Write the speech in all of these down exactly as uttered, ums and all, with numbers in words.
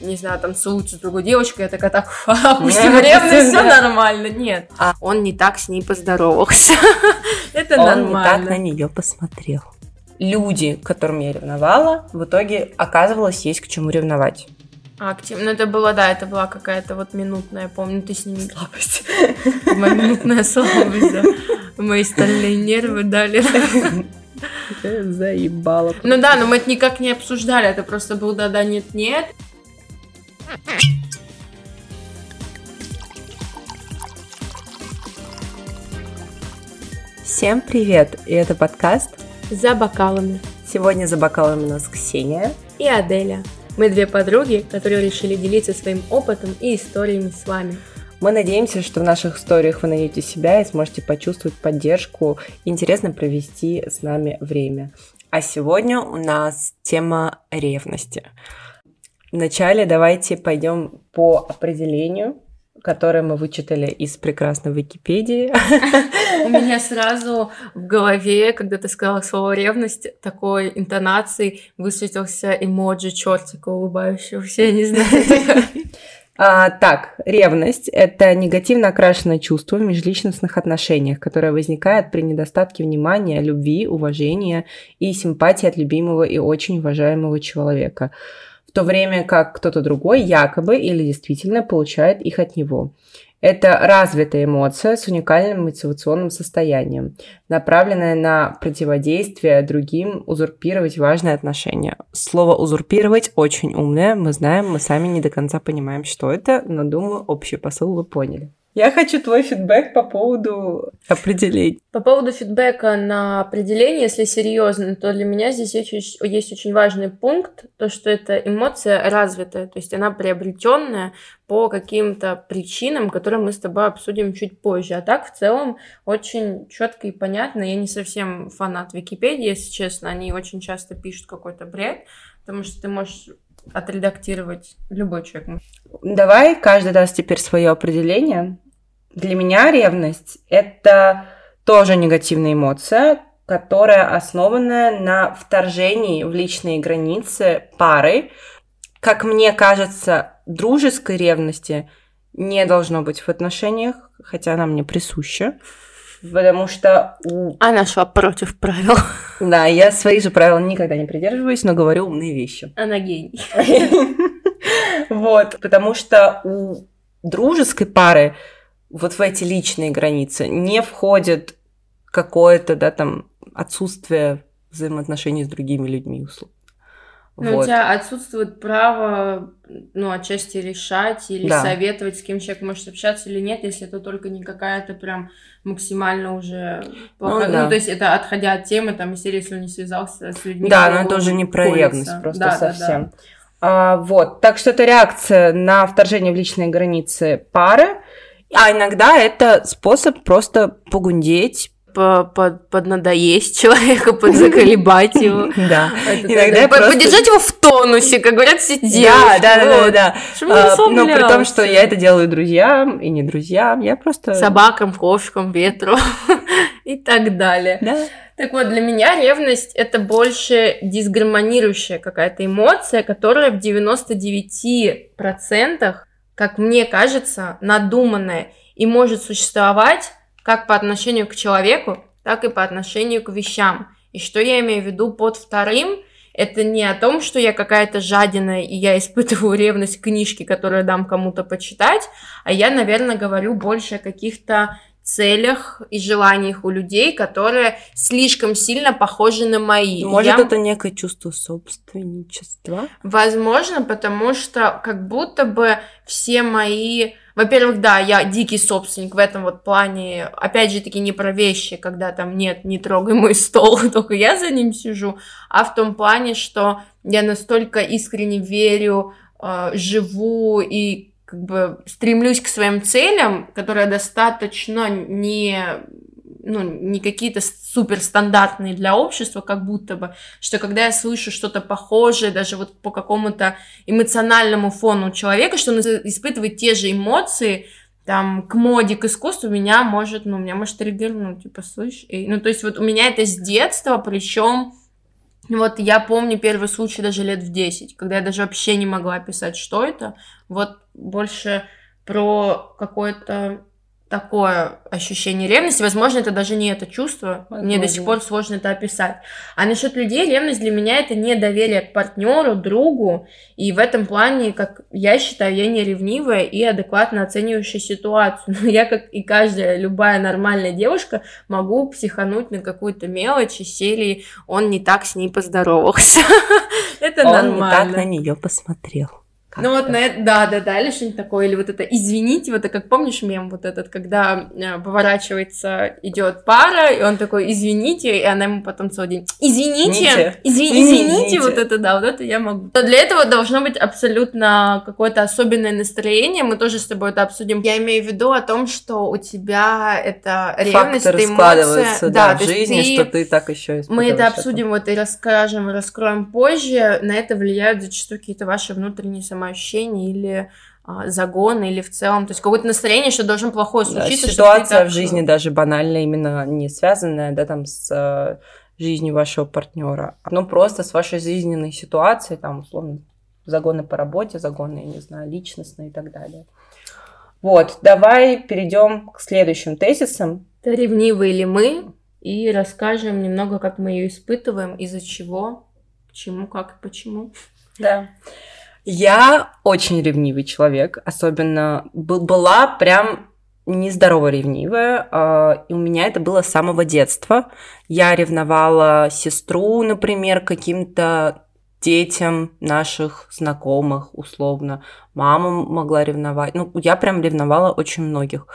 не знаю, танцуют с другой девочкой, я такая, так, опустим ревность, все нормально, нет. А он не так с ней поздоровался. Это нормально. Он не так на нее посмотрел. Люди, к которым я ревновала, в итоге оказывалось, есть к чему ревновать. Активно. Ну, это было, да, это была какая-то вот минутная, помню, ты с ними слабость. Минутная слабость, да. Мои стальные нервы дали. Заебало. Ну да, но мы это никак не обсуждали, это просто был да-да, нет-нет. Всем привет, и это подкаст «За бокалами». Сегодня за бокалами у нас Ксения и Аделя. Мы две подруги, которые решили делиться своим опытом и историями с вами. Мы надеемся, что в наших историях вы найдете себя и сможете почувствовать поддержку, интересно провести с нами время. А сегодня у нас тема ревности. Вначале давайте пойдем по определению, которое мы вычитали из прекрасной Википедии. У меня сразу в голове, когда ты сказала слово «ревность», такой интонацией высветился эмоджи чертика улыбающегося, я не знаю. А, так, ревность – это негативно окрашенное чувство в межличностных отношениях, которое возникает при недостатке внимания, любви, уважения и симпатии от любимого и очень уважаемого человека, в то время как кто-то другой якобы или действительно получает их от него. Это развитая эмоция с уникальным мотивационным состоянием, направленная на противодействие другим узурпировать важные отношения. Слово «узурпировать» очень умное, мы знаем, мы сами не до конца понимаем, что это, но, думаю, общий посыл вы поняли. Я хочу твой фидбэк по поводу определений. По поводу фидбэка на определение, если серьезно, то для меня здесь есть, есть очень важный пункт, то, что эта эмоция развитая, то есть она приобретенная по каким-то причинам, которые мы с тобой обсудим чуть позже. А так, в целом, очень четко и понятно. Я не совсем фанат Википедии, если честно, они очень часто пишут какой-то бред, потому что ты можешь отредактировать любой человек. Давай каждый даст теперь свое определение. Для меня ревность – это тоже негативная эмоция, которая основана на вторжении в личные границы пары. Как мне кажется, дружеской ревности не должно быть в отношениях, хотя она мне присуща. Потому что... Она шла против правил. Да, я своих же правил никогда не придерживаюсь, но говорю умные вещи. Она гений. Вот, потому что у дружеской пары вот в эти личные границы не входит какое-то, да, там, отсутствие взаимоотношений с другими людьми, условно. Ну, вот. У тебя отсутствует право, ну, отчасти решать или да. советовать, с кем человек может общаться или нет, если это только не какая-то прям максимально уже плохая. Ну, да. ну, то есть это отходя от темы, там, если он не связался с людьми. Да, но это уже не про ревность просто да, совсем. Да, да. А, вот, так что это реакция на вторжение в личные границы пары, а иногда это способ просто погундеть, поднадоесть человека, подзаколебать его. Да. Поддержать его в тонусе, как говорят все девушки. Да, да, да. Но при том, что я это делаю друзьям и не друзьям, я просто... Собакам, кошкам, ветру и так далее. Так вот, для меня ревность – это больше дисгармонирующая какая-то эмоция, которая в девяносто девять процентов, как мне кажется, надуманная и может существовать как по отношению к человеку, так и по отношению к вещам. И что я имею в виду под вторым? Это не о том, что я какая-то жадина, и я испытываю ревность к книжке, которую дам кому-то почитать, а я, наверное, говорю больше о каких-то целях и желаниях у людей, которые слишком сильно похожи на мои. Может, я... это некое чувство собственничества? Возможно, потому что как будто бы все мои... Во-первых, да, я дикий собственник в этом вот плане, опять же таки, не про вещи, когда там нет, не трогай мой стол, только я за ним сижу, а в том плане, что я настолько искренне верю, э, живу и как бы стремлюсь к своим целям, которые достаточно не... ну, не какие-то суперстандартные для общества, как будто бы, что когда я слышу что-то похожее, даже вот по какому-то эмоциональному фону человека, что он испытывает те же эмоции, там, к моде, к искусству, меня может, ну, меня может триггернуть, типа, слышь, эй. Ну, то есть вот у меня это с детства, причем Вот я помню первый случай даже лет в десять, когда я даже вообще не могла писать, что это. Вот больше про какое-то такое ощущение ревности. Возможно, это даже не это чувство. Возможно. Мне до сих пор сложно это описать. А насчет людей, ревность для меня — это недоверие к партнеру, другу. И в этом плане, как я считаю, я не ревнивая и адекватно оценивающая ситуацию. Но я, как и каждая любая нормальная девушка, могу психануть на какую-то мелочь из серии «он не так с ней поздоровался». Это нормально. Он не так на нее посмотрел. Как ну это? Вот на это, да, да, да, или что-нибудь такое, или вот это, извините, вот это, как помнишь мем вот этот, когда э, поворачивается, идет пара, и он такой, извините, и она ему потом целый день, извините, извините, извините, извините, вот это, да, вот это я могу. Но для этого должно быть абсолютно какое-то особенное настроение, мы тоже с тобой это обсудим. Я имею в виду о том, что у тебя это ревность, факторы складываются, да, да, в жизни, ты, что ты так еще испытываешь. Мы это обсудим, это. Вот и расскажем, раскроем позже, на это влияют зачастую какие-то ваши внутренние самостоятельности, ощущение или а, загон, или в целом, то есть какое-то настроение, что должен плохое случиться. Да, ситуация так... в жизни даже банально именно не связанная, да, там, с э, жизнью вашего партнера, но просто с вашей жизненной ситуацией, там, условно, загоны по работе, загоны, я не знаю, личностные и так далее. Вот, давай перейдем к следующим тезисам. Это ревнивые ли мы? И расскажем немного, как мы ее испытываем, из-за чего, почему, как и почему. Да. Я очень ревнивый человек, особенно была прям нездорово ревнивая, и у меня это было с самого детства. Я ревновала сестру, например, каким-то детям наших знакомых, условно. Мама могла ревновать. Ну, я прям ревновала очень многих.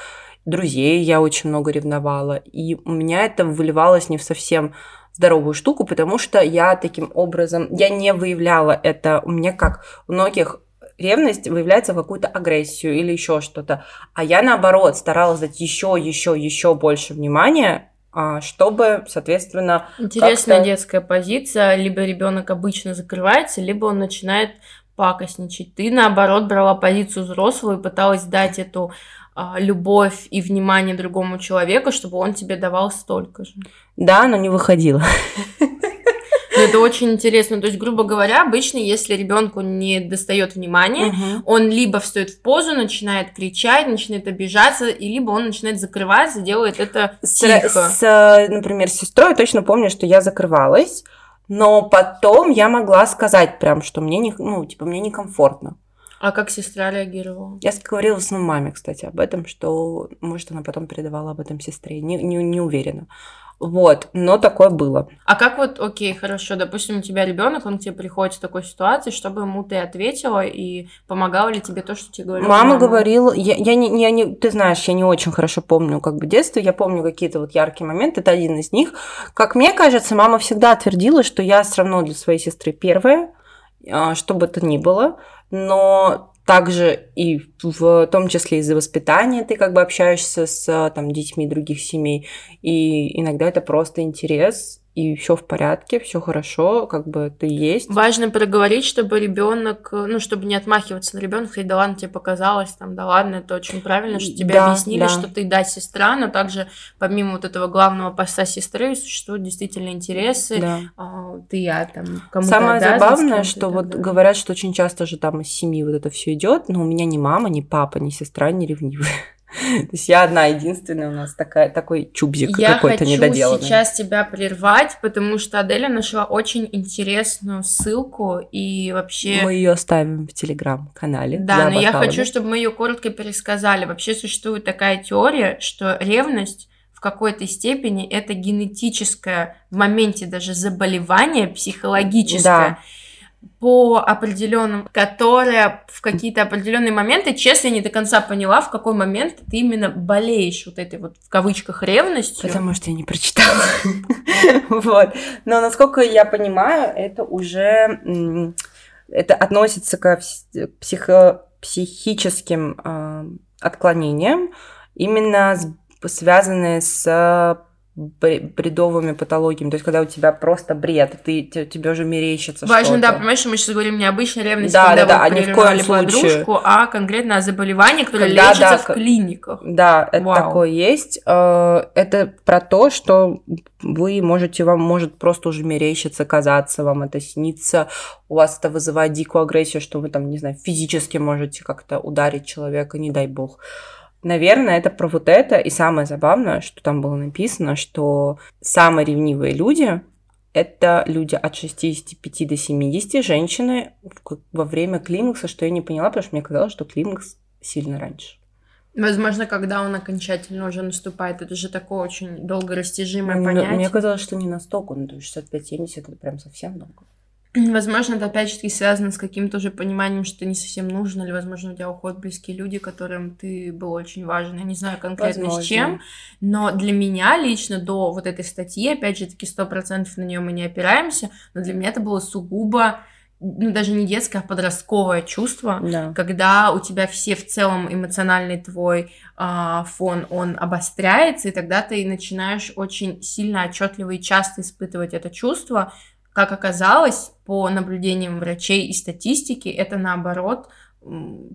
Друзей я очень много ревновала. И у меня это выливалось не в совсем... здоровую штуку, потому что я таким образом, я не выявляла это, у меня как у многих ревность выявляется в какую-то агрессию или еще что-то, а я наоборот старалась дать еще, еще, еще больше внимания, чтобы, соответственно... Интересная как-то... детская позиция, либо ребенок обычно закрывается, либо он начинает пакостничать. Ты, наоборот, брала позицию взрослую и пыталась дать эту любовь и внимание другому человеку, чтобы он тебе давал столько же. Да, но не выходило. Это очень интересно. То есть, грубо говоря, обычно, если ребенку не достает внимания, угу. он либо встает в позу, начинает кричать, начинает обижаться, и либо он начинает закрываться, делает это с, тихо. С, например, с сестрой я точно помню, что я закрывалась, но потом я могла сказать прям, что мне не, ну, типа, мне некомфортно. А как сестра реагировала? Я говорила в основном маме, кстати, об этом, что, может, она потом передавала об этом сестре, не, не, не уверена. Вот, но такое было. А как вот, окей, хорошо, допустим, у тебя ребенок, он к тебе приходит в такой ситуации, чтобы ему ты ответила и помогала ли тебе то, что тебе говорила? Мама, мама говорила, я, я не, я не, ты знаешь, я не очень хорошо помню как бы детство, я помню какие-то вот яркие моменты, это один из них. Как мне кажется, мама всегда твердила, что я все равно для своей сестры первая, что бы то ни было, но также и в том числе из-за воспитания ты как бы общаешься с там, детьми других семей, и иногда это просто интерес, и все в порядке, все хорошо, как бы ты есть. Важно проговорить, чтобы ребенок, ну, чтобы не отмахиваться на ребенка, сказать, да ладно, тебе показалось, там, да ладно, это очень правильно, что тебе да, объяснили, да. что ты, да, сестра, но также помимо вот этого главного поста сестры существуют действительно интересы, да. а, ты, я, там, кому-то Самое забавное, что вот далее. Говорят, что очень часто же там из семьи вот это все идет, но у меня ни мама, ни папа, ни сестра не ревнивые. То есть я одна единственная, у нас такая, такой чубзик я какой-то недоделанный. Я хочу сейчас тебя прервать, потому что Аделя нашла очень интересную ссылку и вообще... Мы ее оставим в Telegram-канале. Да, но я хочу, чтобы мы ее коротко пересказали. Вообще существует такая теория, что ревность в какой-то степени это генетическое в моменте даже заболевание психологическое. Да. По определенным, которая в какие-то определенные моменты, честно, не до конца поняла, в какой момент ты именно болеешь вот этой вот в кавычках ревностью. Потому что я не прочитала. Вот. Но насколько я понимаю, это уже это относится к психическим отклонениям, именно связанные с бредовыми патологиями, то есть когда у тебя просто бред, ты, тебе уже мерещится важно, что-то. Важно, да, понимаешь, что мы сейчас говорим не обычной ревности, да, когда да, вы да, прерывали подружку, а конкретно о заболевании, которое когда, лечится да, в клиниках. Да, это Вау. такое есть. Это про то, что вы можете, вам может просто уже мерещиться, казаться, вам это снится, у вас это вызывает дикую агрессию, что вы там, не знаю, физически можете как-то ударить человека, не дай бог. Наверное, это про вот это. И самое забавное, что там было написано, что самые ревнивые люди – это люди от шестидесяти пяти до семидесяти, женщины во время климакса, что я не поняла, потому что мне казалось, что климакс сильно раньше. Возможно, когда он окончательно уже наступает, это же такое очень долгорастяжимое понятие. Мне казалось, что не настолько, ну, шестьдесят пять семьдесят – это прям совсем долго. Возможно, это опять-таки связано с каким-то уже пониманием, что ты не совсем нужен, или, возможно, у тебя уходят близкие люди, которым ты был очень важен. Я не знаю конкретно возможно. С чем, но для меня лично до вот этой статьи, опять же, таки сто процентов на нее мы не опираемся, но для меня это было сугубо, ну, даже не детское, а подростковое чувство, да. Когда у тебя все в целом эмоциональный твой э, фон, он обостряется, и тогда ты начинаешь очень сильно, отчетливо и часто испытывать это чувство. Как оказалось, по наблюдениям врачей и статистики, это, наоборот,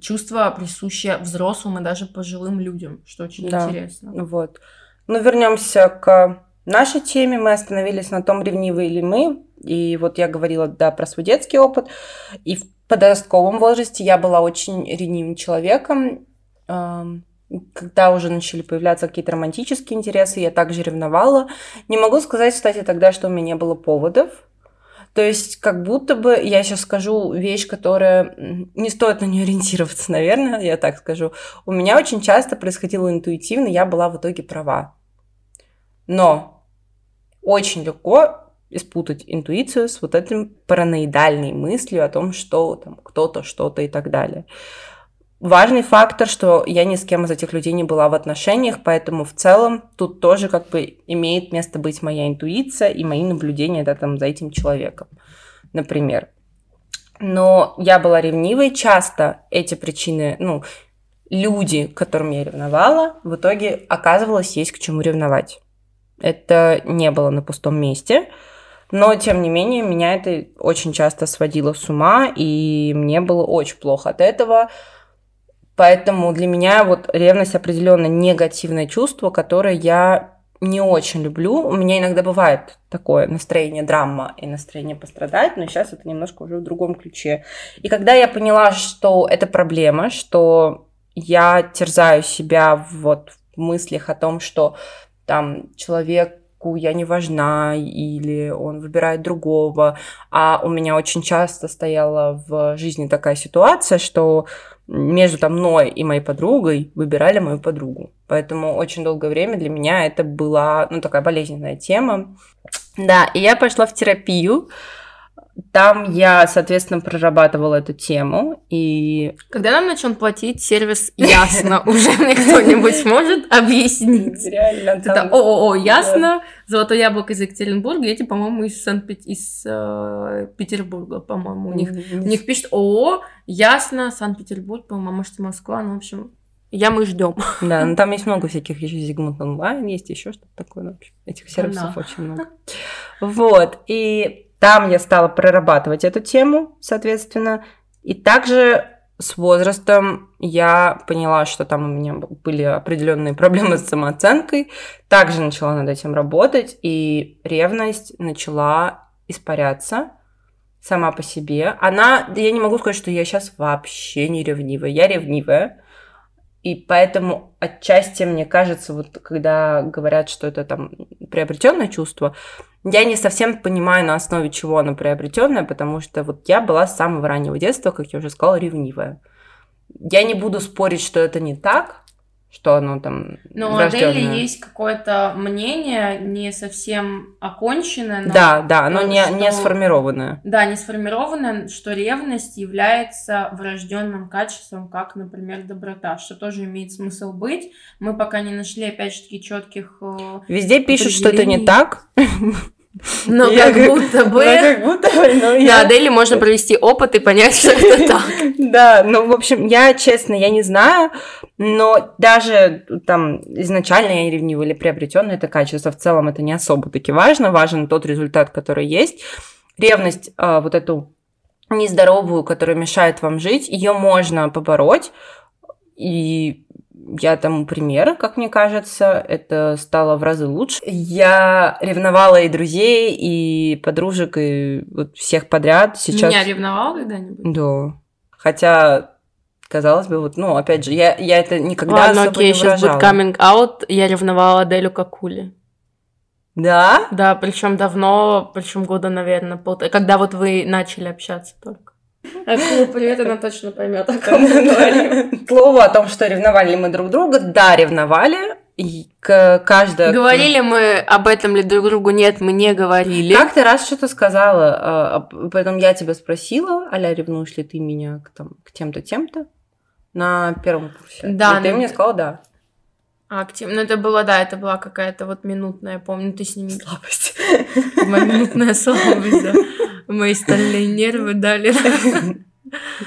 чувство, присущее взрослым и даже пожилым людям, что очень да, интересно. Вот. Ну, вернемся к нашей теме. Мы остановились на том, ревнивы ли мы. И вот я говорила, да, про свой детский опыт. И в подростковом возрасте я была очень ревнивым человеком. Когда уже начали появляться какие-то романтические интересы, я также ревновала. Не могу сказать, кстати, тогда, что у меня не было поводов. То есть, как будто бы, я сейчас скажу вещь, которая не стоит на нее ориентироваться, наверное, я так скажу. У меня очень часто происходило интуитивно, я была в итоге права. Но очень легко испутать интуицию с вот этим параноидальной мыслью о том, что там кто-то, что-то и так далее. Важный фактор, что я ни с кем из этих людей не была в отношениях, поэтому в целом тут тоже как бы имеет место быть моя интуиция и мои наблюдения да, там, за этим человеком, например. Но я была ревнивой, часто эти причины, ну, люди, к которым я ревновала, в итоге оказывалось есть к чему ревновать. Это не было на пустом месте, но, тем не менее, меня это очень часто сводило с ума, и мне было очень плохо от этого. Поэтому для меня вот ревность определенно негативное чувство, которое я не очень люблю. У меня иногда бывает такое настроение драма и настроение пострадать, но сейчас это немножко уже в другом ключе. И когда я поняла, что это проблема, что я терзаю себя вот в мыслях о том, что там человеку я не важна или он выбирает другого, а у меня очень часто стояла в жизни такая ситуация, что между мной и моей подругой выбирали мою подругу. Поэтому очень долгое время для меня это была, ну, такая болезненная тема. Да, и я пошла в терапию. Там я, соответственно, прорабатывала эту тему. И когда нам начнёт платить сервис «Ясно», уже мне кто-нибудь может объяснить? Реально. Это ООО «Ясно», «Золотое яблоко» из Екатеринбурга, эти, по-моему, из Санкт-Петербурга, по-моему, у них. У них пишет ООО «Ясно», Санкт-Петербург, по-моему, может, Москва, ну, в общем... Я мы ждем. Да, но там есть много всяких еще Зигмунд онлайн, есть еще что-то такое, ну, этих сервисов да. очень много. Вот, и там я стала прорабатывать эту тему, соответственно, и также с возрастом я поняла, что там у меня были определенные проблемы с самооценкой, также начала над этим работать, и ревность начала испаряться сама по себе. Она, я не могу сказать, что я сейчас вообще не ревнивая, я ревнивая. И поэтому отчасти, мне кажется, вот когда говорят, что это там приобретенное чувство, я не совсем понимаю, на основе чего оно приобретенное, потому что вот я была с самого раннего детства, как я уже сказала, ревнивая. Я не буду спорить, что это не так, что оно там но рождённое. Но у Адели есть какое-то мнение не совсем оконченное. Но да, да, оно не, что... не сформированное. Да, не сформированное, что ревность является врожденным качеством, как, например, доброта, что тоже имеет смысл быть. Мы пока не нашли, опять же, таки четких. Везде пишут, что это не так. Но как будто бы... На Аделе можно провести опыт и понять, что это так. Да, ну, в общем, я, честно, я не знаю... Но даже там изначально я ревнивая или приобретенное это качество, в целом это не особо-таки важно. Важен тот результат, который есть. Ревность, э, вот эту нездоровую, которая мешает вам жить, ее можно побороть. И я тому пример, как мне кажется, это стало в разы лучше. Я ревновала и друзей, и подружек, и вот всех подряд. Сейчас... Меня ревновала когда-нибудь? Да. Хотя, казалось бы, вот, ну, опять же, я, я это никогда Ладно, особо окей, не выражала. Сейчас будет coming out, я ревновала Делю Кокули. Да? Да, причем давно, причем года, наверное, полтора, когда вот вы начали общаться только. Акулу, привет, она точно поймет, о ком мы говорим. Слово о том, что ревновали мы друг друга, да, ревновали. И каждая... Говорили мы об этом ли друг другу? Нет, мы не говорили. Как ты раз что-то сказала, поэтому я тебя спросила, а-ля ревнуешь ли ты меня к, там, к тем-то, тем-то на первом курсе? Да. И ты мне сказала да. А, к тем... Ну, это было, да, это была какая-то вот минутная, я помню, ты с ними... Слабость. Минутная слабость, да. Мои стальные нервы дали.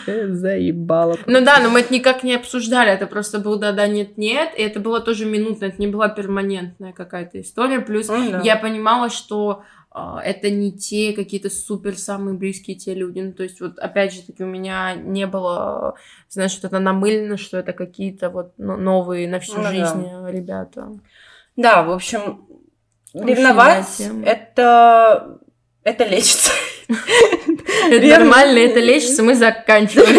Заебало. Ну да, но мы это никак не обсуждали. Это просто был да-да, нет-нет. И это было тоже минутно, это не была перманентная какая-то история. Плюс Ой, да. я понимала, что э, это не те какие-то супер самые близкие те люди. Ну то есть вот опять же таки у меня не было, знаешь, что-то намылено, что это какие-то вот ну, новые на всю ну, жизнь да. ребята. Да, в общем, ревновать это... Это лечится. Это нормально, это лечится, мы заканчиваем.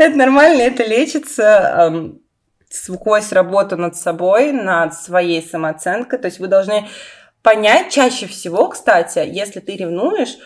Это нормально, это лечится. Сквозь работу над собой, над своей самооценкой. То есть вы должны понять чаще всего, кстати, если ты ревнуешь,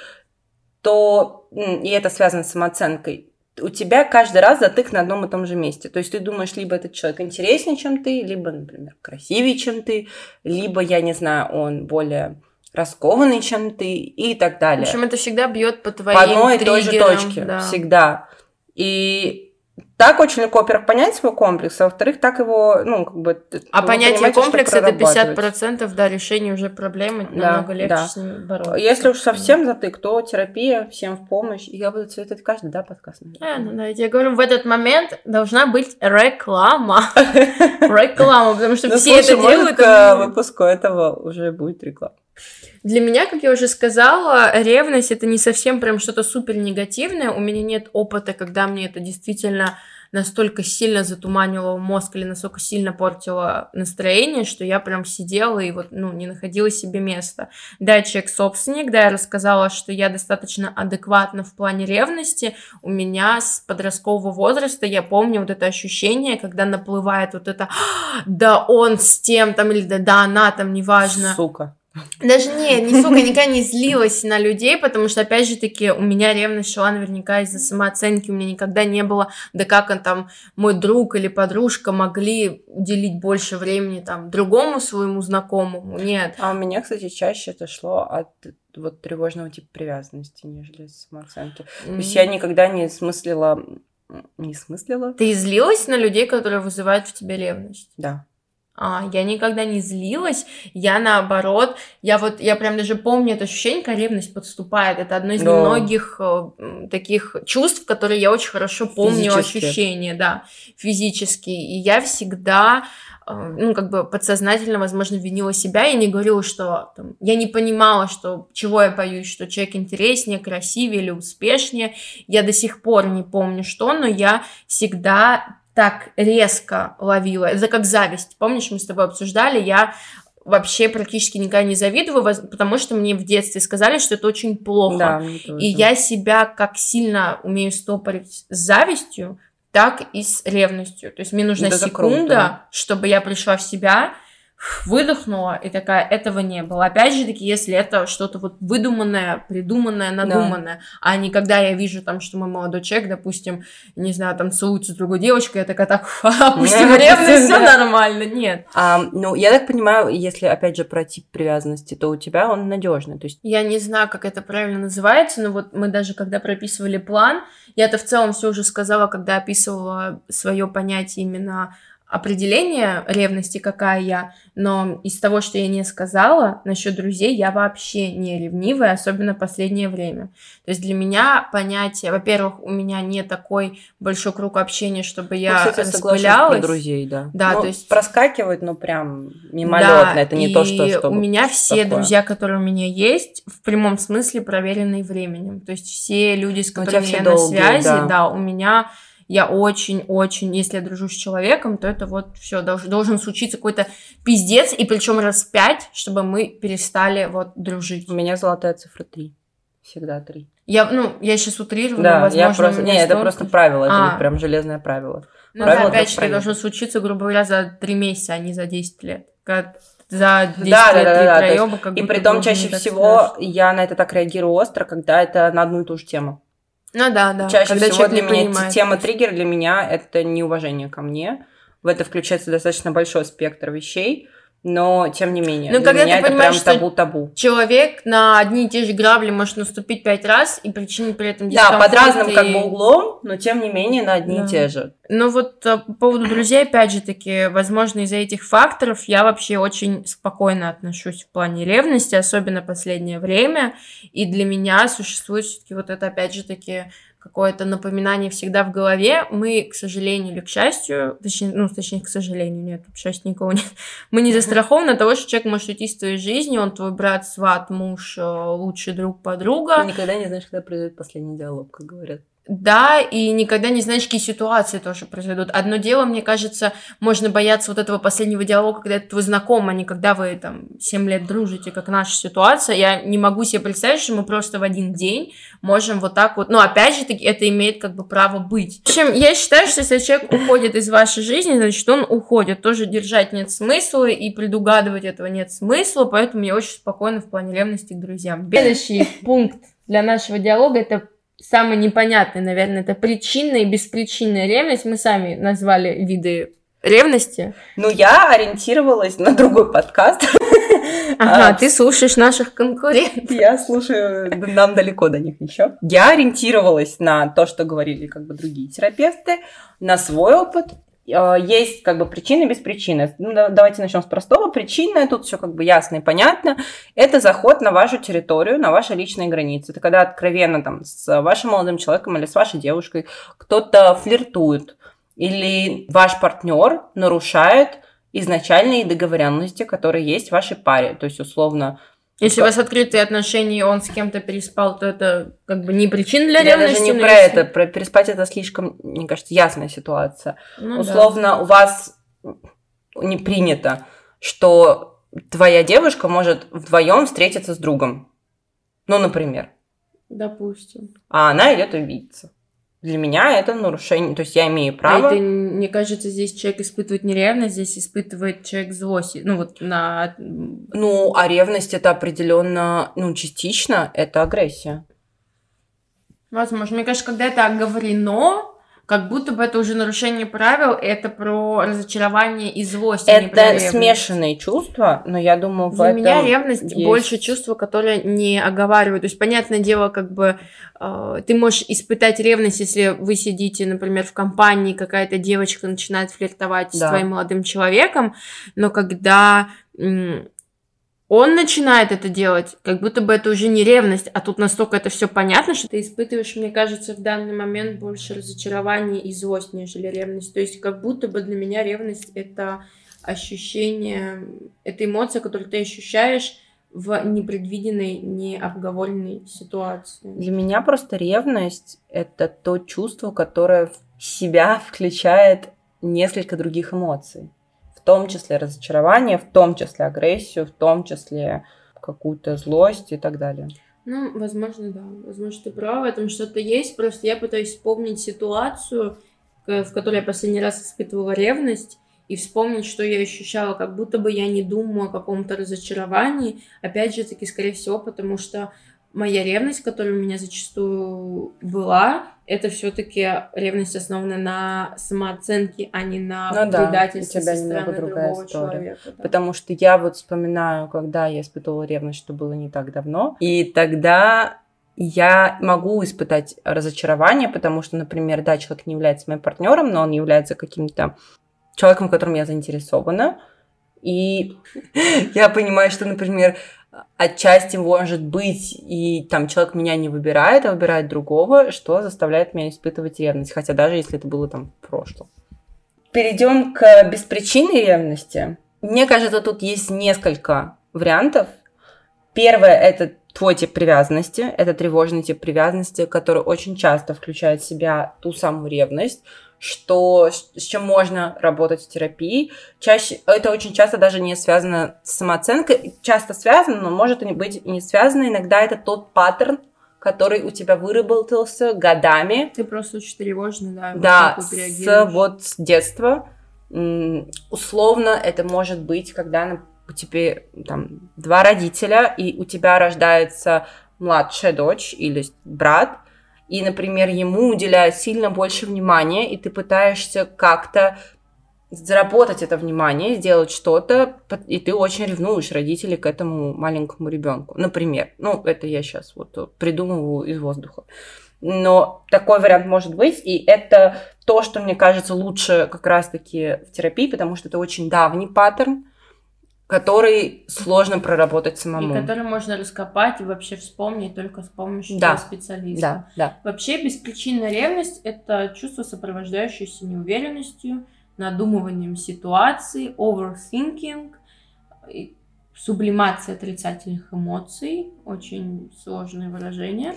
то, и это связано с самооценкой, у тебя каждый раз затык на одном и том же месте. То есть ты думаешь, либо этот человек интереснее, чем ты, либо, например, красивее, чем ты, либо, я не знаю, он более... раскованный, чем ты, и так далее. В общем, это всегда бьет по твоим триггерам. По одной и той же точке, да. Всегда. И так очень легко, во-первых, понять свой комплекс, а во-вторых, так его, ну, как бы... А понятие комплекса это пятьдесят процентов, да, решение уже проблемы, да, намного легче да. с ним бороться. Если уж совсем затык, то терапия, всем в помощь, и я буду советовать каждый, да, подкаст. А, ну да, я тебе говорю, в этот момент должна быть реклама. Реклама, потому что все это делают. К выпуску этого уже будет реклама. Для меня, как я уже сказала, ревность это не совсем прям что-то супер негативное. У меня нет опыта, когда мне это действительно настолько сильно затуманило мозг или настолько сильно портило настроение, что я прям сидела и вот, ну, не находила себе места. Да, человек-собственник, да, я рассказала, что я достаточно адекватна в плане ревности. У меня с подросткового возраста, я помню вот это ощущение, когда наплывает вот это «да он с тем» там или «да, да она» там, неважно. Сука. Даже нет, ни сука, никогда не злилась на людей, потому что, опять же таки, у меня ревность шла наверняка из-за самооценки, у меня никогда не было, да как он там, мой друг или подружка могли уделить больше времени там другому своему знакомому, нет. А у меня, кстати, чаще это шло от вот тревожного типа привязанности, нежели самооценки. Mm-hmm. То есть я никогда не смыслила, не смыслила. Ты злилась на людей, которые вызывают в тебе ревность? Да. А, я никогда не злилась, я наоборот, я вот, я прям даже помню это ощущение, когда ревность подступает, это одно из да. немногих э, таких чувств, которые я очень хорошо помню, ощущения, да, физические, и я всегда, э, ну, как бы подсознательно, возможно, винила себя, я не говорила, что, там, я не понимала, что, чего я боюсь, что человек интереснее, красивее или успешнее, я до сих пор не помню, что, но я всегда... так резко ловила, это как зависть, помнишь, мы с тобой обсуждали, я вообще практически никогда не завидую, потому что мне в детстве сказали, что это очень плохо, да, и я себя как сильно умею стопорить с завистью, так и с ревностью, то есть мне нужна это секунда, круто. Чтобы я пришла в себя, выдохнула, и такая, этого не было. Опять же таки, если это что-то вот выдуманное, придуманное, надуманное, да. а не когда я вижу там, что мой молодой человек, допустим, не знаю, там целуется с другой девочкой, я такая, так, опустим ревность, все нормально, нет. А, ну, я так понимаю, если, опять же, про тип привязанности, то у тебя он надежный, то есть... Я не знаю, как это правильно называется, но вот мы даже, когда прописывали план, я-то в целом все уже сказала, когда описывала свое понятие именно определение ревности, какая я, но из того, что я не сказала насчет друзей, я вообще не ревнивая, особенно в последнее время. То есть для меня понятие, во-первых, у меня не такой большой круг общения, чтобы я ну, кстати, распылялась. Про друзей, да. Да, ну, то есть проскакивать, ну прям мимолетно, да, это не то, что. Чтобы... У меня все такое. Друзья, которые у меня есть, в прямом смысле проверенные временем. То есть все люди, с которыми я долгие, на связи, да. да, у меня. Я очень-очень, если я дружу с человеком, то это вот все должен, должен случиться какой-то пиздец, и причем раз в пять, чтобы мы перестали вот дружить. У меня золотая цифра три. Всегда три. Я, ну, я сейчас утрирую, да, возможно, я просто... Не, это просто правило, а. это прям железное правило. Ну, правило опять же, должно случиться, грубо говоря, за три месяца, а не за десять лет. Когда... За десять да, лет да, да, да, троёба, как и при том, чаще всего я на это так реагирую остро, когда это на одну и ту же тему. Ну да, да. Чаще когда всего для меня понимает. Тема триггер для меня это неуважение ко мне. В это включается достаточно большой спектр вещей, но тем не менее. Но для когда меня ты это понимаешь, прям табу-табу. Человек на одни и те же грабли может наступить пять раз и причинить при этом дискомфорт. Да, под разным и... как бы углом, но тем не менее на одни да. и те же. Ну вот по поводу друзей, опять же таки, возможно, из-за этих факторов я вообще очень спокойно отношусь в плане ревности, особенно последнее время, и для меня существует все-таки вот это, опять же таки, какое-то напоминание всегда в голове. Мы, к сожалению или к счастью, точнее, ну, точнее, к сожалению, нет, к счастью никого нет, мы не застрахованы от того, что человек может уйти из твоей жизни, он твой брат, сват, муж, лучший друг, подруга. Ты никогда не знаешь, когда произойдет последний диалог, как говорят. Да, и никогда не знаешь, какие ситуации тоже произойдут. Одно дело, мне кажется, можно бояться вот этого последнего диалога, когда это твой знакомый, а не когда вы там семь лет дружите, как наша ситуация. Я не могу себе представить, что мы просто в один день можем вот так вот... Ну, опять же, это имеет как бы право быть. В общем, я считаю, что если человек уходит из вашей жизни, значит, он уходит. Тоже держать нет смысла и предугадывать этого нет смысла, поэтому я очень спокойна в плане ревности к друзьям. Следующий пункт для нашего диалога – это... Самый непонятный, наверное, это причинная и беспричинная ревность. Мы сами назвали виды ревности. Ну, я ориентировалась на другой подкаст. Ага, а, ты слушаешь наших конкурентов. Я слушаю, нам далеко до них еще. Я ориентировалась на то, что говорили как бы другие терапевты, на свой опыт. Есть как бы причины без причины. Ну, давайте начнем с простого. Причина, тут все как бы ясно и понятно, это заход на вашу территорию, на ваши личные границы. Это когда откровенно там с вашим молодым человеком или с вашей девушкой кто-то флиртует, или ваш партнер нарушает изначальные договоренности, которые есть в вашей паре. То есть, условно... Если у вас открытые отношения, и он с кем-то переспал, то это как бы не причина для я ревности. Я даже не про если... это. Про переспать это слишком, мне кажется, ясная ситуация. Ну, условно, да. У вас не принято, что твоя девушка может вдвоем встретиться с другом. Ну, например. Допустим. А она идет увидеться. Для меня это нарушение, то есть я имею право. А это, мне кажется, здесь человек испытывает не ревность, здесь испытывает человек злость. Ну, вот на... ну а ревность это определенно, ну, частично это агрессия. Возможно. Мне кажется, когда это оговорено, как будто бы это уже нарушение правил, это про разочарование и злость. Это смешанные чувства, но я думаю, в этом... Для меня ревность есть. Больше чувства, которые не оговаривают. То есть, понятное дело, как бы э, ты можешь испытать ревность, если вы сидите, например, в компании, какая-то девочка начинает флиртовать да. с твоим молодым человеком, но когда... М- Он начинает это делать, как будто бы это уже не ревность, а тут настолько это все понятно, что ты испытываешь, мне кажется, в данный момент больше разочарование и злость, нежели ревность. То есть как будто бы для меня ревность – это ощущение, это эмоция, которую ты ощущаешь в непредвиденной, необговоренной ситуации. Для меня просто ревность – это то чувство, которое в себя включает несколько других эмоций. В том числе разочарование, в том числе агрессию, в том числе какую-то злость и так далее. Ну, возможно, да. Возможно, ты права, в этом что-то есть. Просто я пытаюсь вспомнить ситуацию, в которой я последний раз испытывала ревность, и вспомнить, что я ощущала, как будто бы я не думаю о каком-то разочаровании. Опять же, таки, скорее всего, потому что моя ревность, которая у меня зачастую была, это все-таки ревность основана на самооценке, а не на ну предательстве да, со стороны другого история. Человека. Да. Потому что я вот вспоминаю, когда я испытывала ревность, что было не так давно, и тогда я могу испытать разочарование, потому что, например, да, человек не является моим партнером, но он является каким-то человеком, которым я заинтересована. И я понимаю, что, например, отчасти, может быть, и там человек меня не выбирает, а выбирает другого, что заставляет меня испытывать ревность, хотя даже если это было там в прошлом. Перейдем к беспричинной ревности. Мне кажется, тут есть несколько вариантов. Первое – это твой тип привязанности, это тревожный тип привязанности, который очень часто включает в себя ту самую ревность, что, с чем можно работать в терапии. Чаще, это очень часто даже не связано с самооценкой. Часто связано, но может быть и не связано. Иногда это тот паттерн, который у тебя выработался годами. Ты просто очень тревожный, да? Да, вот с, вот с детства. Условно это может быть, когда у тебя там два родителя, и у тебя рождается младшая дочь или брат, и, например, ему уделяют сильно больше внимания, и ты пытаешься как-то заработать это внимание, сделать что-то, и ты очень ревнуешь родителей к этому маленькому ребенку, например. Ну, это я сейчас вот придумываю из воздуха. Но такой вариант может быть, и это то, что, мне кажется, лучше как раз-таки в терапии, потому что это очень давний паттерн, который сложно проработать самому. И который можно раскопать и вообще вспомнить только с помощью да. специалиста. Да, да. Вообще беспричинная ревность – это чувство, сопровождающееся неуверенностью, надумыванием ситуации, overthinking, сублимация отрицательных эмоций. Очень сложное выражение.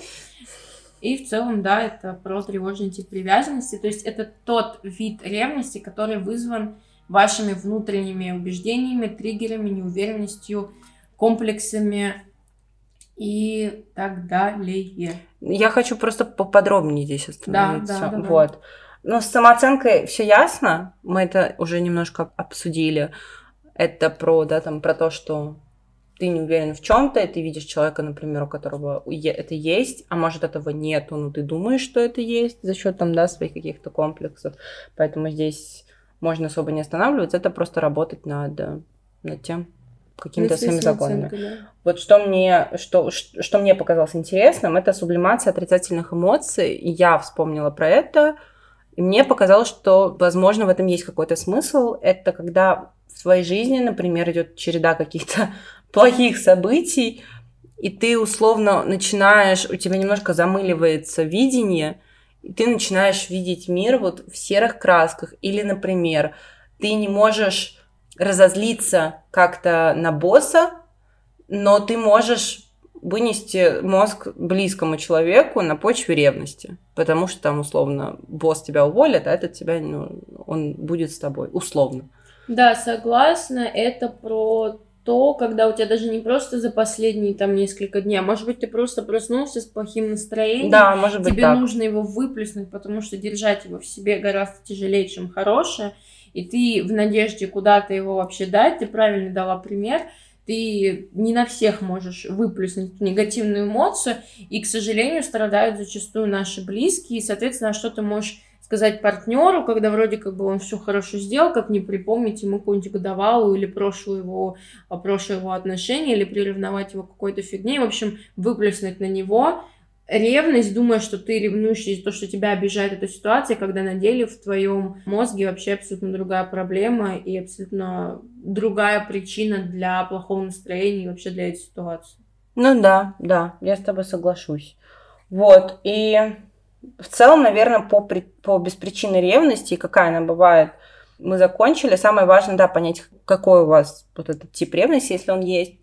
И в целом, да, это про тревожный тип привязанности. То есть это тот вид ревности, который вызван вашими внутренними убеждениями, триггерами, неуверенностью, комплексами и так далее. Я хочу просто поподробнее здесь остановиться. Да, да, да, вот. Да. Ну, с самооценкой все ясно. Мы это уже немножко обсудили. Это про, да, там, про то, что ты не уверен в чем-то, и ты видишь человека, например, у которого это есть, а может, этого нету, но ты думаешь, что это есть за счет там, да, своих каких-то комплексов. Поэтому здесь можно особо не останавливаться, это просто работать над, над тем, какими-то своими законами. Да. Вот что мне, что, что мне показалось интересным, это сублимация отрицательных эмоций. Я вспомнила про это, и мне показалось, что, возможно, в этом есть какой-то смысл. Это когда в своей жизни, например, идет череда каких-то плохих событий, и ты условно начинаешь, у тебя немножко замыливается видение, и ты начинаешь видеть мир вот в серых красках. Или, например, ты не можешь разозлиться как-то на босса, но ты можешь вынести мозг близкому человеку на почве ревности. Потому что там, условно, босс тебя уволит, а этот тебя, ну, он будет с тобой, условно. Да, согласна. Это про то, когда у тебя даже не просто за последние там несколько дней, а может быть, ты просто проснулся с плохим настроением, да, может быть, тебе так нужно его выплеснуть, потому что держать его в себе гораздо тяжелее, чем хорошее, и ты в надежде куда-то его вообще дать, ты правильно дала пример, ты не на всех можешь выплеснуть негативную эмоцию, и, к сожалению, страдают зачастую наши близкие, и, соответственно, что ты можешь сказать партнеру, когда вроде как бы он все хорошо сделал, как не припомнить ему какую-нибудь годовалую или прошлое его, прошлое его отношение, или приревновать его к какой-то фигне, в общем, выплеснуть на него ревность, думая, что ты ревнуешь из-за того, что тебя обижает эта ситуация, когда на деле в твоем мозге вообще абсолютно другая проблема и абсолютно другая причина для плохого настроения и вообще для этой ситуации. Ну да, да, я с тобой соглашусь. Вот, и в целом, наверное, по, при... по беспричинной ревности, какая она бывает, мы закончили. Самое важное, да, понять, какой у вас вот этот тип ревности, если он есть.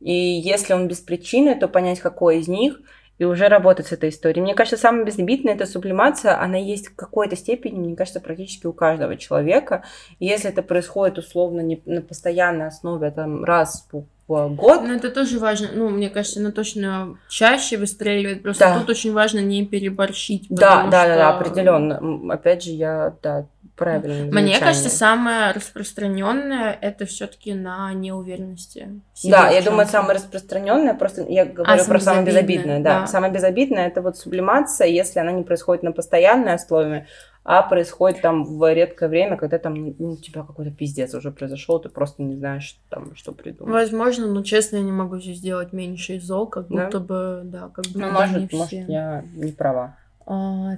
И если он без причины, то понять, какой из них, и уже работать с этой историей. Мне кажется, самая безобидная эта сублимация, она есть в какой-то степени, мне кажется, практически у каждого человека. И если это происходит условно не на постоянной основе, а там раз в год. Но это тоже важно. Ну, мне кажется, она точно чаще выстреливает. Просто да. Тут очень важно не переборщить. Да, да, что... да, определенно. Опять же, я, да, правильно. Мне замечание. Кажется, самое распространенное это все-таки на неуверенности. Да, я думаю, самое распространенное, просто я говорю а, про самое безобидное. Да. Да. Самое безобидное это вот сублимация, если она не происходит на постоянной основе, а происходит там в редкое время, когда там ну, у тебя какой-то пиздец уже произошел, ты просто не знаешь, там, что придумать. Возможно, но честно, я не могу здесь сделать меньше из зол, как да? будто бы, да, как будто бы ну, может, не может, все. Я не права.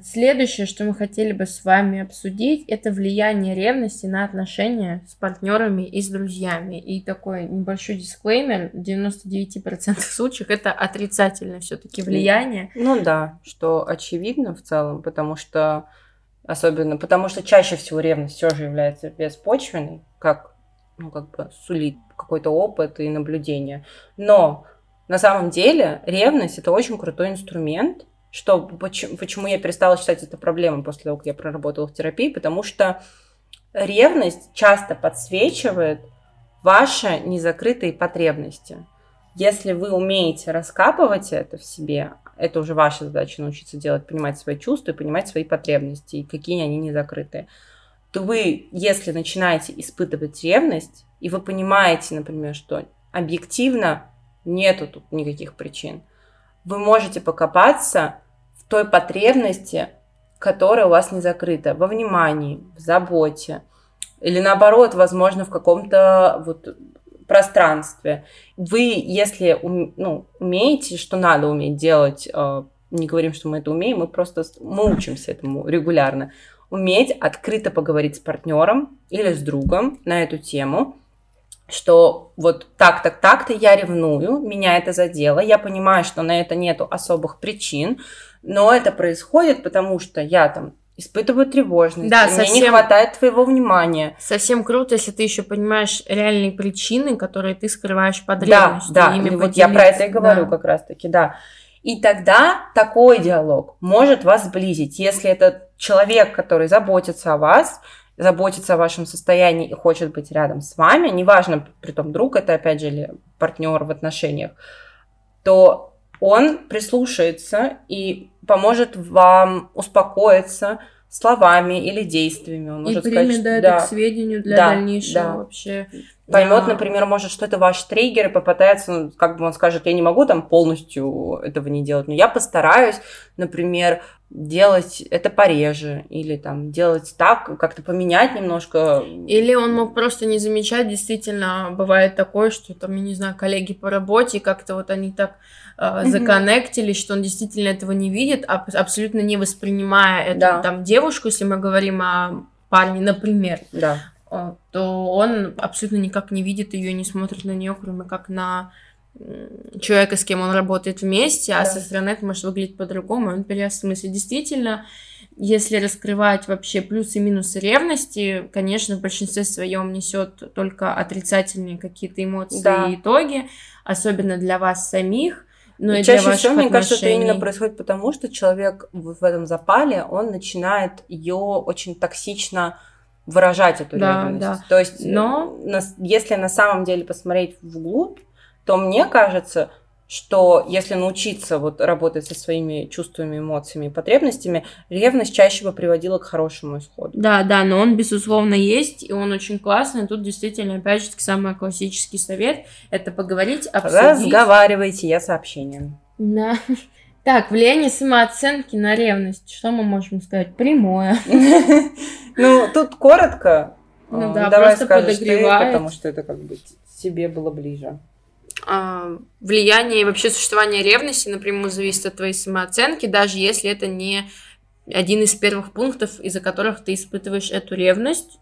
Следующее, что мы хотели бы с вами обсудить, это влияние ревности на отношения с партнерами и с друзьями. И такой небольшой дисклеймер, в девяносто девять процентов случаев это отрицательное все-таки влияние. Ну да, что очевидно в целом, потому что, особенно, потому что чаще всего ревность все же является беспочвенной, как, ну, как бы сулит какой-то опыт и наблюдение. Но на самом деле ревность – это очень крутой инструмент. Что, почему, почему я перестала считать это проблемой после того, как я проработала в терапии, потому что ревность часто подсвечивает ваши незакрытые потребности. Если вы умеете раскапывать это в себе, это уже ваша задача научиться делать, понимать свои чувства и понимать свои потребности, и какие они незакрытые, то вы, если начинаете испытывать ревность, и вы понимаете, например, что объективно нету тут никаких причин, вы можете покопаться в той потребности, которая у вас не закрыта, во внимании, в заботе, или наоборот, возможно, в каком-то вот пространстве. Вы, если ну, умеете, что надо уметь делать, не говорим, что мы это умеем, мы просто мы учимся этому регулярно, уметь открыто поговорить с партнером или с другом на эту тему, что вот так, так, так-то я ревную, меня это задело, я понимаю, что на это нету особых причин, но это происходит, потому что я там испытываю тревожность, да, мне совсем, не хватает твоего внимания. Совсем круто, если ты еще понимаешь реальные причины, которые ты скрываешь под ревностью. Да, да, ими вот я про это и говорю да. Как раз-таки, да. И тогда такой диалог может вас сблизить, если это человек, который заботится о вас, заботится о вашем состоянии и хочет быть рядом с вами, неважно, притом друг это, опять же, или партнер в отношениях, то он прислушается и поможет вам успокоиться словами или действиями. Он может и примет сказать, да, это да, к сведению для да, дальнейшего да. вообще. Поймет, да. например, может, что это ваш триггер, и попытается, ну, как бы он скажет, я не могу там полностью этого не делать, но я постараюсь, например, делать это пореже, или там делать так, как-то поменять немножко. Или он мог просто не замечать, действительно, бывает такое, что там, я не знаю, коллеги по работе, как-то вот они так э, законнектились, mm-hmm. что он действительно этого не видит, а абсолютно не воспринимая эту да. там девушку, если мы говорим о парне, например. Да. То он абсолютно никак не видит ее, не смотрит на нее, кроме как на человека, с кем он работает вместе, а да. со стороны это может выглядеть по-другому, он переосмыслит. Действительно, если раскрывать вообще плюсы и минусы ревности, конечно, в большинстве своем несет только отрицательные какие-то эмоции да. и итоги, особенно для вас самих. Но и, и чаще всего, мне кажется, это именно происходит потому, что человек в этом запале, он начинает ее очень токсично выражать эту да, ревность. Да. То есть, но... если на самом деле посмотреть вглубь, то мне кажется, что если научиться вот работать со своими чувствами, эмоциями и потребностями, ревность чаще бы приводила к хорошему исходу. Да, да, но он, безусловно, есть, и он очень классный. Тут действительно, опять же, самый классический совет – это поговорить, обсудить. Разговаривайте, я сообщением. Да. Так, влияние самооценки на ревность. Что мы можем сказать? Прямое. Ну, тут коротко. Ну да, просто подогревает. Потому что это как бы тебе было ближе. Влияние и вообще существование ревности напрямую зависит от твоей самооценки, даже если это не один из первых пунктов, из-за которых ты испытываешь эту ревность.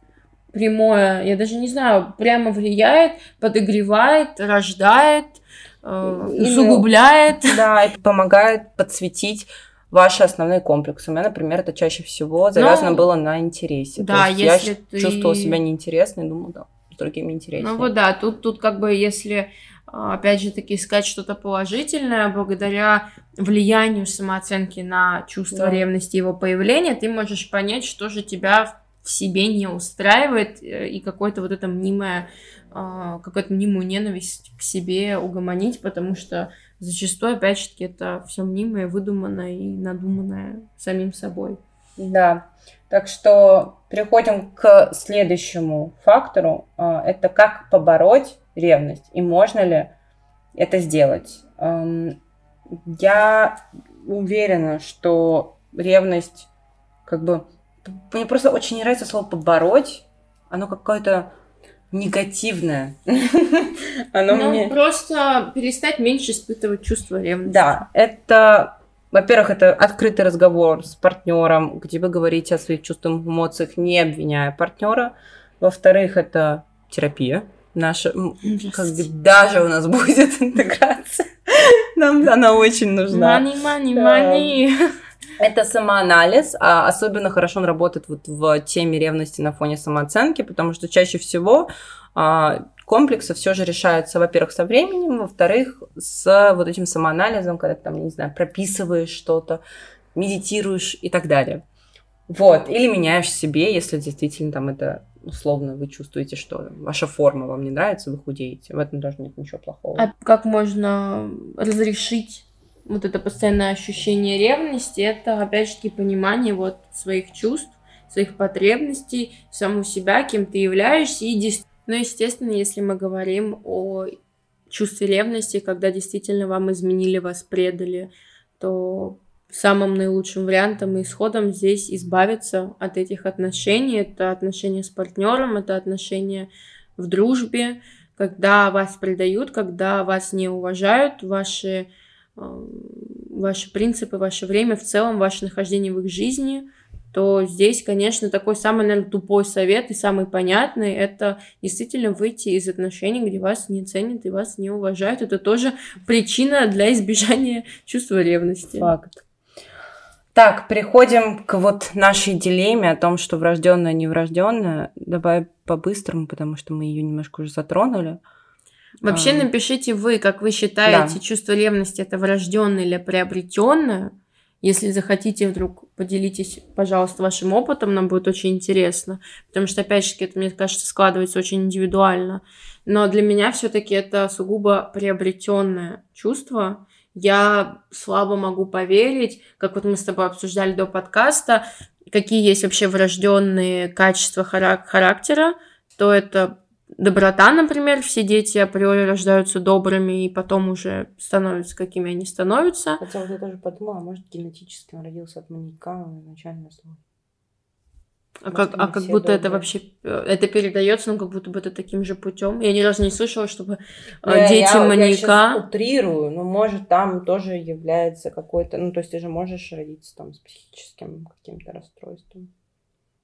Прямое, я даже не знаю, прямо влияет, подогревает, рождает, усугубляет. Да, и помогает подсветить ваши основные комплексы. У меня, например, это чаще всего завязано Но, было на интересе. Да, то есть если я ты... чувствовала себя неинтересной, думала, да, с другими интереснее. Ну вот да, тут, тут как бы если, опять же таки, искать что-то положительное, благодаря влиянию самооценки на чувство да. ревности и его появления, ты можешь понять, что же тебя в себе не устраивает, и какое-то вот это мнимое, какую-то мнимую ненависть к себе угомонить, потому что зачастую, опять же таки, это все мнимое, выдуманное и надуманное самим собой. Да, так что переходим к следующему фактору. Это как побороть ревность, и можно ли это сделать. Я уверена, что ревность как бы... Мне просто очень не нравится слово «побороть». Оно какое-то негативное. Оно мне... просто перестать меньше испытывать чувство ревности. Да, это Во-первых, это открытый разговор с партнером, где вы говорите о своих чувствах, эмоциях, не обвиняя партнера. Во-вторых, это терапия. Наша, когда же у нас будет интеграция? Нам она очень нужна. Money, money, money. Это самоанализ, а особенно хорошо он работает вот в теме ревности на фоне самооценки, потому что чаще всего а, комплексы все же решаются, во-первых, со временем, во-вторых, с вот этим самоанализом, когда ты там, не знаю, прописываешь что-то, медитируешь и так далее. Вот, или меняешь себе, если действительно там это, условно, вы чувствуете, что ваша форма вам не нравится, вы худеете. В этом даже нет ничего плохого. А как можно разрешить вот это постоянное ощущение ревности? Это, опять же таки, понимание вот своих чувств, своих потребностей, саму себя, кем ты являешься. И действ... Ну, естественно, если мы говорим о чувстве ревности, когда действительно вам изменили, вас предали, то самым наилучшим вариантом и исходом здесь избавиться от этих отношений. Это отношения с партнером, это отношения в дружбе, когда вас предают, когда вас не уважают, ваши, ваши принципы, ваше время, в целом ваше нахождение в их жизни, то здесь, конечно, такой самый, наверное, тупой совет и самый понятный — это действительно выйти из отношений, где вас не ценят и вас не уважают. Это тоже причина для избежания чувства ревности. Факт. Так, переходим к вот нашей дилемме о том, что врожденное, неврожденное. Давай по-быстрому, потому что мы ее немножко уже затронули. Вообще, а... напишите вы, как вы считаете, да, чувство ревности — это врожденное или приобретенное? Если захотите, вдруг поделитесь, пожалуйста, вашим опытом, нам будет очень интересно, потому что, опять же, это, мне кажется, складывается очень индивидуально. Но для меня все-таки это сугубо приобретенное чувство. Я слабо могу поверить, как вот мы с тобой обсуждали до подкаста, какие есть вообще врожденные качества характера, то это доброта, например. Все дети априори рождаются добрыми и потом уже становятся, какими они становятся. Хотя вот я тоже подумала, может, генетически он родился от маньяка изначально. А как, а как будто добрые. Это вообще это передается, ну как будто бы это таким же путем. Я ни разу не слышала, чтобы я, дети я, маньяка. Я сейчас утрирую, но может там тоже является какой-то, ну то есть ты же можешь родиться там с психическим каким-то расстройством.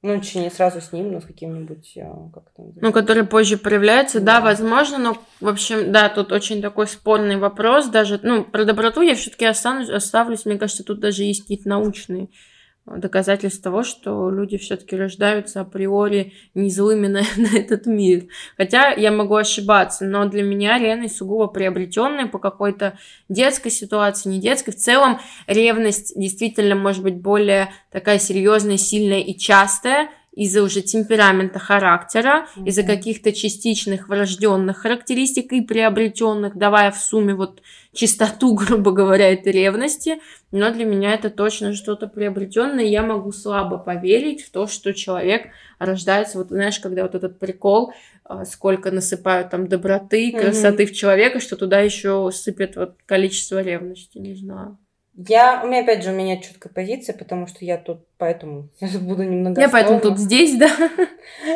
Ну, точнее, не сразу с ним, но с каким-нибудь... Как это называется? Ну, который позже проявляется, да. да, возможно, но, в общем, да, тут очень такой спорный вопрос даже. Ну, про доброту я все-таки останусь, оставлюсь, мне кажется, тут даже есть какие-то научные доказательства того, что люди все-таки рождаются априори не злыми на, на этот мир. Хотя я могу ошибаться, но для меня ревность сугубо приобретенная по какой-то детской ситуации, не детской. В целом ревность действительно может быть более такая серьезная, сильная и частая из-за уже темперамента характера, mm-hmm. из-за каких-то частичных врожденных характеристик и приобретенных, давая в сумме вот чистоту, грубо говоря, этой ревности. Но для меня это точно что-то приобретенное. Я могу слабо поверить в то, что человек рождается, вот знаешь, когда вот этот прикол, сколько насыпают там доброты, красоты mm-hmm. в человека, что туда еще сыпят вот количество ревности, не знаю. Я, у меня, опять же, у меня четкая позиция, потому что я тут, поэтому я буду немногословна. Я поэтому тут здесь, да?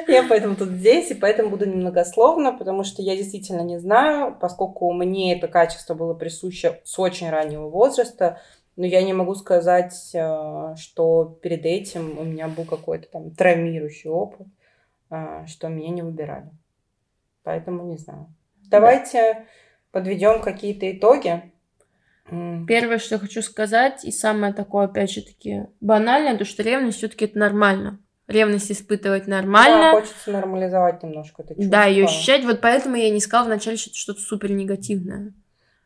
Я поэтому тут здесь, и поэтому буду немногословна, потому что я действительно не знаю, поскольку мне это качество было присуще с очень раннего возраста, но я не могу сказать, что перед этим у меня был какой-то там травмирующий опыт, что меня не выбирали. Поэтому не знаю. Давайте да. подведем какие-то итоги. Первое, что я хочу сказать, и самое такое, опять же таки, банальное, то, что ревность все-таки это нормально. Ревность испытывать нормально. Да, хочется нормализовать немножко это чувство. Да, ее ощущать. Вот поэтому я не сказала вначале, что это что-то супер негативное.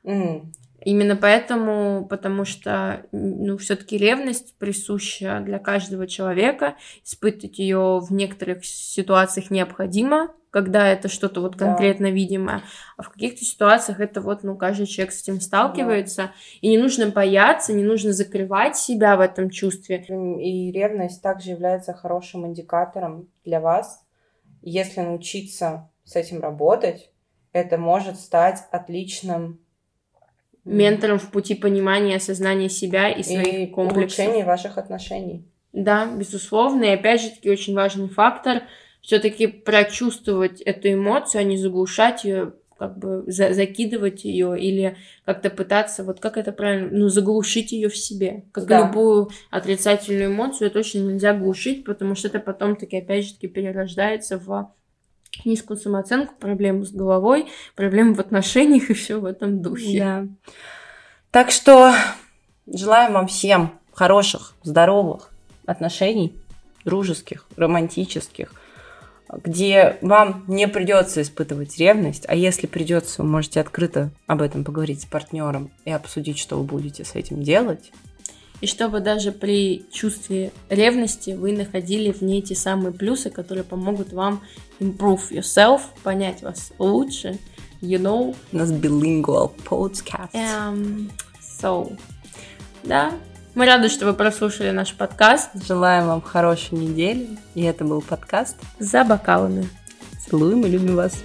Mm. Именно поэтому, потому что, ну, все-таки ревность присуща для каждого человека. Испытывать ее в некоторых ситуациях необходимо, когда это что-то вот конкретно да. видимое, а в каких-то ситуациях это вот, ну, каждый человек с этим сталкивается, да. и не нужно бояться, не нужно закрывать себя в этом чувстве. И ревность также является хорошим индикатором для вас. Если научиться с этим работать, это может стать отличным ментором в пути понимания и осознания себя и своих и комплексов. И улучшения ваших отношений. Да, безусловно, и опять же таки очень важный фактор — все-таки прочувствовать эту эмоцию, а не заглушать ее как бы за, закидывать ее или как-то пытаться, вот как это правильно, ну, заглушить ее в себе. Как да. любую отрицательную эмоцию точно нельзя глушить, потому что это потом таки, опять же таки, перерождается в низкую самооценку, проблему с головой, проблему в отношениях и все в этом духе. Да. Так что желаем вам всем хороших, здоровых отношений, дружеских, романтических, где вам не придется испытывать ревность, а если придется, вы можете открыто об этом поговорить с партнером и обсудить, что вы будете с этим делать. И чтобы даже при чувстве ревности вы находили в ней те самые плюсы, которые помогут вам improve yourself, понять вас лучше, you know. У нас bilingual podcast. Um, so, да. Мы рады, что вы прослушали наш подкаст. Желаем вам хорошей недели. И это был подкаст «За бокалами». Целуем и любим вас.